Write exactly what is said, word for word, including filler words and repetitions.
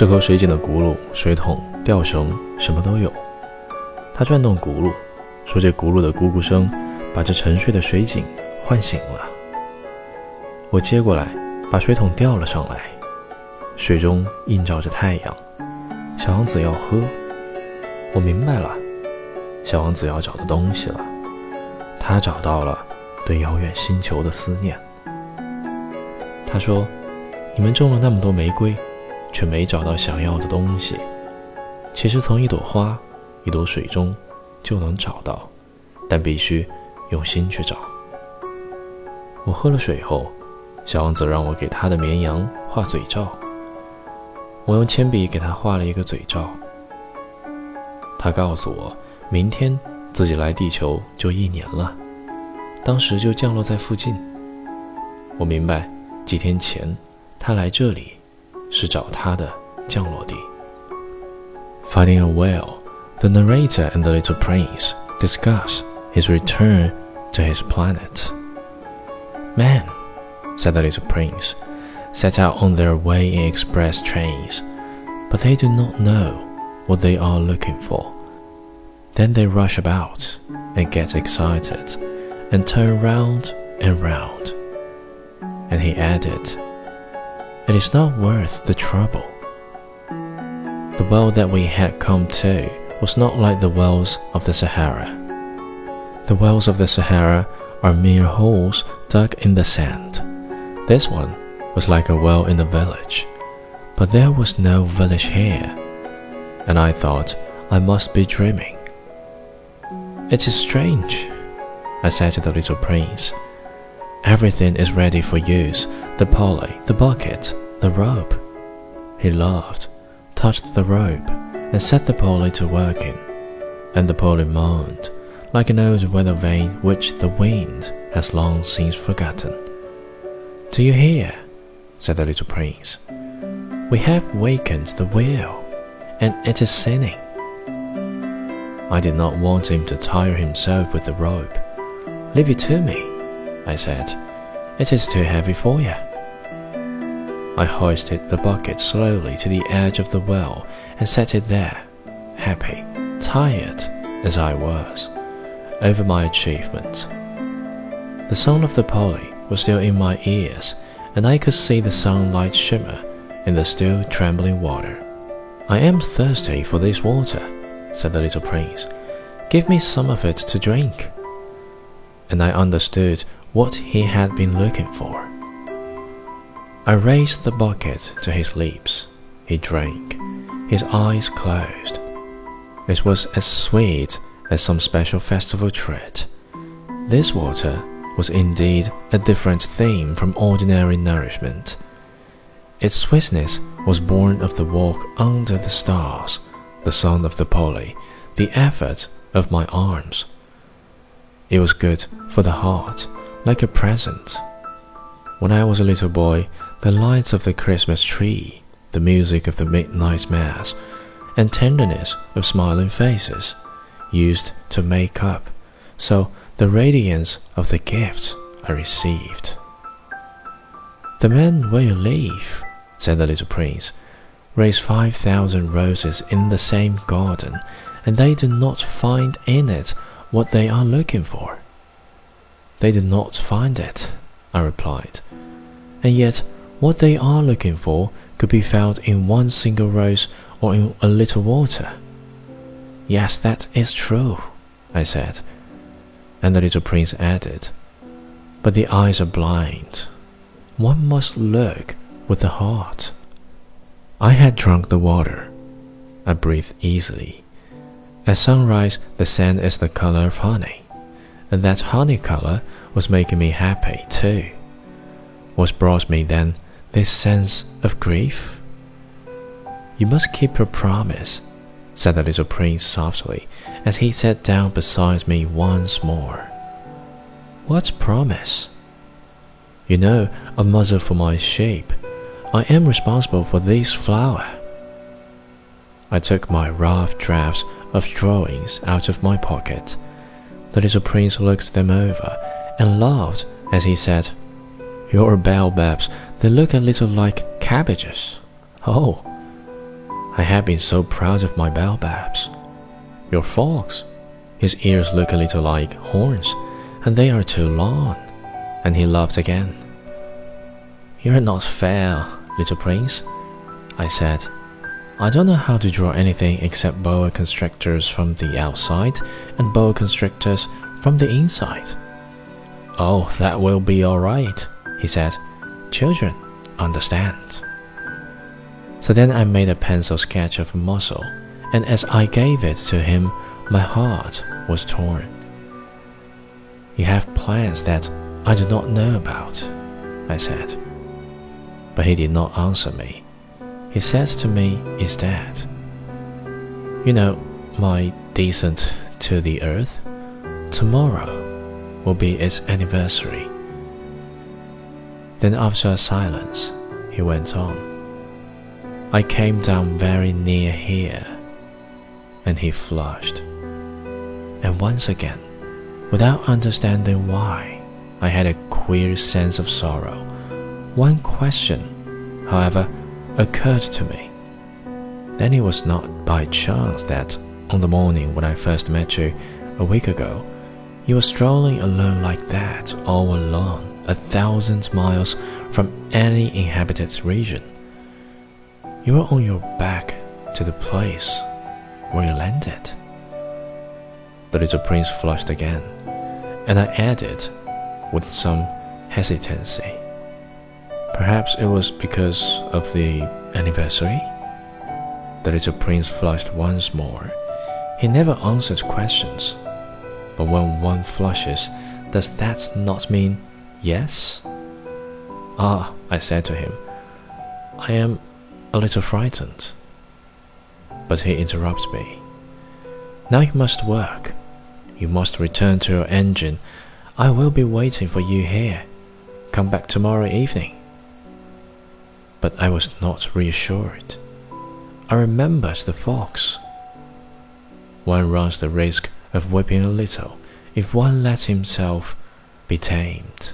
这和水井的轱辘、水桶、吊绳什么都有。他转动轱辘，说这轱辘的咕咕声把这沉睡的水井唤醒了。我接过来，把水桶吊了上来，水中映照着太阳。小王子要喝，我明白了，小王子要找的东西了。他找到了对遥远星球的思念。他说，你们种了那么多玫瑰，却没找到想要的东西。其实从一朵花、一朵水中就能找到，但必须用心去找。我喝了水后，小王子让我给他的绵羊画嘴罩。我用铅笔给他画了一个嘴罩。他告诉我，明天自己来地球就一年了，当时就降落在附近。我明白，几天前他来这里是找他的降落地。Finding a whale, the narrator and the little prince discuss his return to his planet. Man, said the little prince, set out on their way in express trains, but they do not know what they are looking for. Then they rush about and get excited and turn round and round. And he added,It is not worth the trouble. The well that we had come to was not like the wells of the Sahara. The wells of the Sahara are mere holes dug in the sand. This one was like a well in a village, but there was no village here, and I thought I must be dreaming. It is strange, I said to the little prince.Everything is ready for use, the pulley, the bucket, the rope. He laughed, touched the rope, and set the pulley to working, and the pulley moaned, like an old weather vane which the wind has long since forgotten. Do you hear? Said the little prince. We have wakened the wheel, and it is singing. I did not want him to tire himself with the rope. Leave it to me.I said, "It is too heavy for you." I hoisted the bucket slowly to the edge of the well and set it there, happy, tired as I was, over my achievement. The sound of the pulley was still in my ears, and I could see the sunlight shimmer in the still trembling water. "I am thirsty for this water," said the little prince. "Give me some of it to drink." And I understood.What he had been looking for. I raised the bucket to his lips. He drank, his eyes closed. It was as sweet as some special festival treat. This water was indeed a different thing from ordinary nourishment. Its sweetness was born of the walk under the stars, the sound of the pulley, the effort of my arms. It was good for the heart.Like a present. When I was a little boy, the lights of the Christmas tree, the music of the midnight mass, and tenderness of smiling faces, used to make up, so the radiance of the gifts I received. The man where you live, said the little prince, raised five thousand roses in the same garden, and they do not find in it what they are looking for.They did not find it, I replied. And yet, what they are looking for could be found in one single rose or in a little water. Yes, that is true, I said. And the little prince added, But the eyes are blind. One must look with the heart. I had drunk the water. I breathed easily. At sunrise, the sand is the color of honey.And that honey color was making me happy too. What brought me then this sense of grief? You must keep your promise, said the little prince softly, as he sat down beside me once more. What promise? You know, a mother for my sheep. I am responsible for this flower. I took my rough drafts of drawings out of my pocket.The little prince looked them over and laughed as he said, "Your baobabs, they look a little like cabbages. Oh, I have been so proud of my baobabs. Your fox, his ears look a little like horns, and they are too long." And he laughed again. "You are not fair, little prince," I said. "I don't know how to draw anything except boa constrictors from the outside and boa constrictors from the inside." "Oh, that will be all right," he said. "Children understand." So then I made a pencil sketch of a mussel, and as I gave it to him, my heart was torn. "You have plans that I do not know about," I said. But he did not answer me. He said to me instead, "You know, my descent to the earth, tomorrow will be its anniversary." Then after a silence, he went on, "I came down very near here." And he flushed. And once again, without understanding why, I had a queer sense of sorrow. One question, however, occurred to me. Then it was not by chance that, on the morning when I first met you, a week ago, you were strolling alone like that, all alone, a thousand miles from any inhabited region. You were on your back to the place where you landed." The little prince flushed again, and I added, with some hesitancy, "Perhaps it was because of the anniversary?" The little prince flushed once more. He never answered questions. But when one flushes, does that not mean yes? "Ah," I said to him, "I am a little frightened." But he interrupted me. "Now you must work. You must return to your engine. I will be waiting for you here. Come back tomorrow evening." But I was not reassured. I remembered the fox. One runs the risk of whipping a little if one lets himself be tamed.